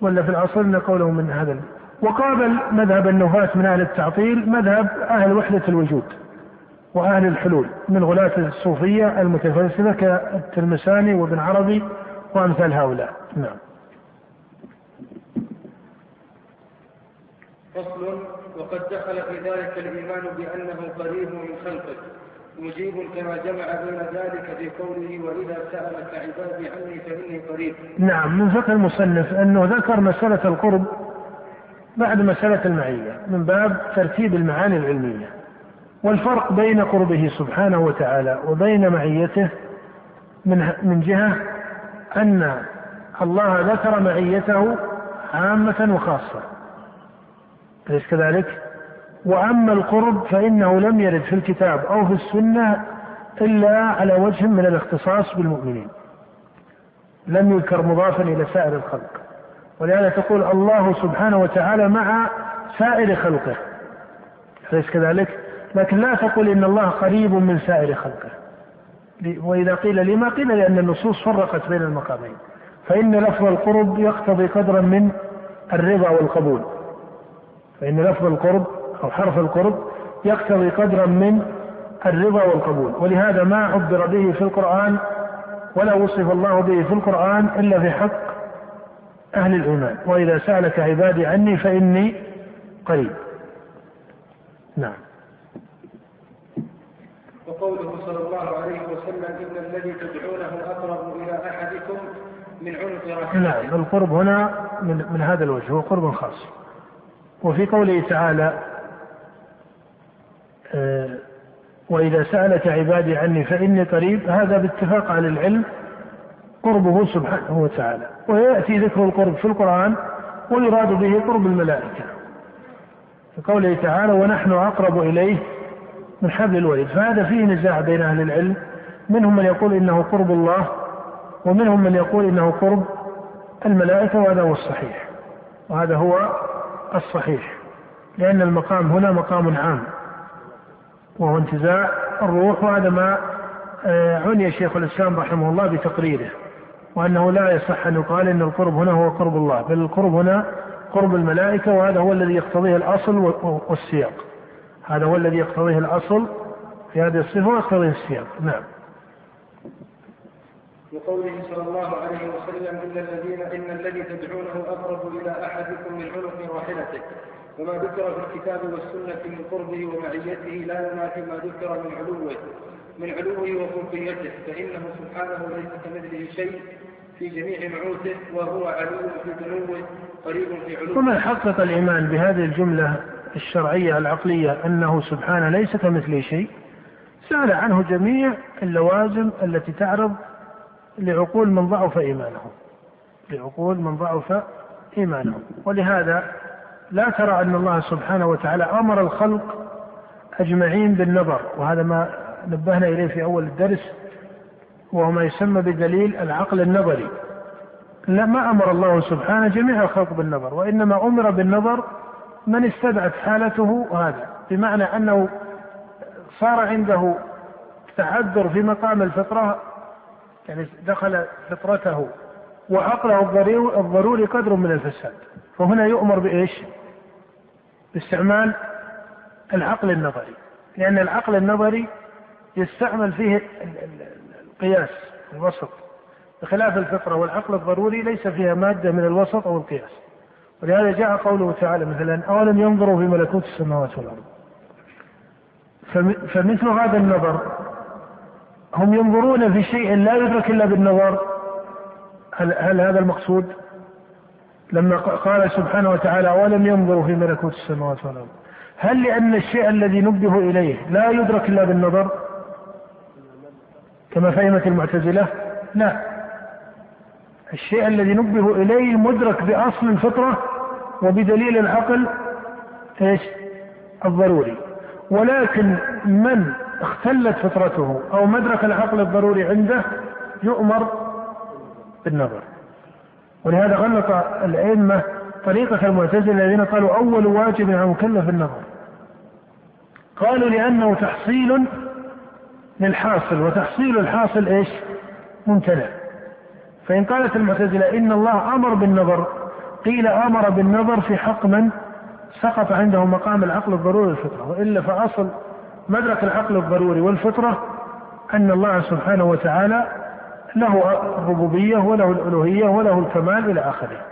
ولا في الأصل أن قوله من هذا. وقابل مذهب النفاة من أهل التعطيل مذهب أهل وحدة الوجود وأهل الحلول من غلاة الصوفية المتفلسفة كالتلمساني وابن عربي وأمثال هؤلاء. نعم. فصل. وقد دخل في ذلك الإيمان بأنه قريب من خلقه مجيب كما جمع بين ذلك في قوله وإذا سألك عبادي عني فإني قريب. نعم. من ذكر المصنف أنه ذكر مسألة القرب بعد مسألة المعية من باب ترتيب المعاني العلمية، والفرق بين قربه سبحانه وتعالى وبين معيته من من جهة أن الله ذكر معيته عامة وخاصة، أليس كذلك؟ وأما القرب فإنه لم يرد في الكتاب أو في السنة إلا على وجه من الاختصاص بالمؤمنين، لم يذكر مضافا إلى سائر الخلق، ولهذا تقول الله سبحانه وتعالى مع سائر خلقه، أليس كذلك؟ لكن لا تقول إن الله قريب من سائر خلقه. وإذا قيل لما قيل لأن النصوص فرقت بين المقامين، فإن لفظ القرب يقتضي قدرا من الرضا والقبول، فإن لفظ القرب أو حرف القرب يقتضي قدرا من الرضا والقبول، ولهذا ما عبر به في القرآن ولا وصف الله به في القرآن إلا في حق أهل الإيمان، وإذا سألك عبادي عني فإني قريب. نعم. وقوله صلى الله عليه وسلم إن الذي تدعونه أقرب إلى أحدكم من عنق راحلته. نعم. القرب هنا من, من هذا الوجه هو قرب خاص. وفي قوله تعالى وإذا سألك عبادي عني فإني قريب، هذا باتفاق على العلم قربه سبحانه وتعالى، ويأتي ذكر القرب في القرآن ويراد به قرب الملائكة في قوله تعالى ونحن أقرب إليه من حبل الوريد. فهذا فيه نزاع بين أهل العلم، منهم من يقول إنه قرب الله، ومنهم من يقول إنه قرب الملائكة، وهذا هو الصحيح، وهذا هو الصحيح، لأن المقام هنا مقام عام وهو انتزاع الروح، وهذا ما عني شيخ الإسلام رحمه الله بتقريره، وأنه لا يصح أن يقال أن القرب هنا هو قرب الله، بل القرب هنا قرب الملائكة، وهذا هو الذي يقتضيه الأصل والسياق، هذا هو الذي يقتضيه الأصل في هذه الصفة ويقتضيه السياق. نعم. وقوله صلى الله عليه وسلم إن الذين إن الذي تدعونه أقرب إلى أحدكم من عنق راحلته، وما ذكر في الكتاب والسنة من قربه ومعيته لا ينافي ما ذكر من علوه من علوه وفوقيته، فإنه سبحانه ليس كمثله شيء في جميع معوته، وهو علو في دنوه قريب في علوه. ومن حقق الإيمان بهذه الجملة الشرعية العقلية أنه سبحانه ليس كمثله شيء، سأل عنه جميع اللوازم التي تعرض لعقول من ضعف إيمانه لعقول من ضعف إيمانه ولهذا لا ترى أن الله سبحانه وتعالى أمر الخلق أجمعين بالنظر، وهذا ما نبهنا إليه في أول الدرس، وهو ما يسمى بدليل العقل النظري. لا، ما أمر الله سبحانه جميع الخلق بالنظر، وإنما أمر بالنظر من استدعت حالته هذا، بمعنى أنه صار عنده تعذر في مقام الفطرة، يعني دخل فطرته وعقله الضروري قدر من الفساد، فهنا يؤمر بإيش؟ باستعمال العقل النظري، لأن العقل النظري يستعمل فيه القياس الوسط، بخلاف الفطرة والعقل الضروري ليس فيها مادة من الوسط أو القياس. ولهذا جاء قوله تعالى مثلا: أولم ينظروا في ملكوت السماوات والأرض. فمثل هذا النظر، هم ينظرون في شيء لا يدرك إلا بالنظر. هل, هل هذا المقصود لما قال سبحانه وتعالى: أولم ينظروا في ملكوت السماوات والأرض؟ هل لأن الشيء الذي نبه إليه لا يدرك إلا بالنظر كما فهمت المعتزلة؟ لا، الشيء الذي نبه إليه مدرك بأصل الفطرة وبدليل العقل إيش؟ الضروري. ولكن من اختلت فطرته أو مدرك العقل الضروري عنده يؤمر بالنظر. ولهذا غلط الأئمة طريقة المعتزلة الذين قالوا أول واجب على المكلف النظر، قالوا لأنه تحصيل للحاصل، وتحصيل الحاصل إيش؟ ممتنع. فإن قالت المعتزلة إن الله أمر بالنظر، قيل أمر بالنظر في حق من سقط عنده مقام العقل الضروري والفطرة، وإلا فأصل مدرك العقل الضروري والفطرة أن الله سبحانه وتعالى له الربوبية وله الألوهية وله الكمال إلى آخره.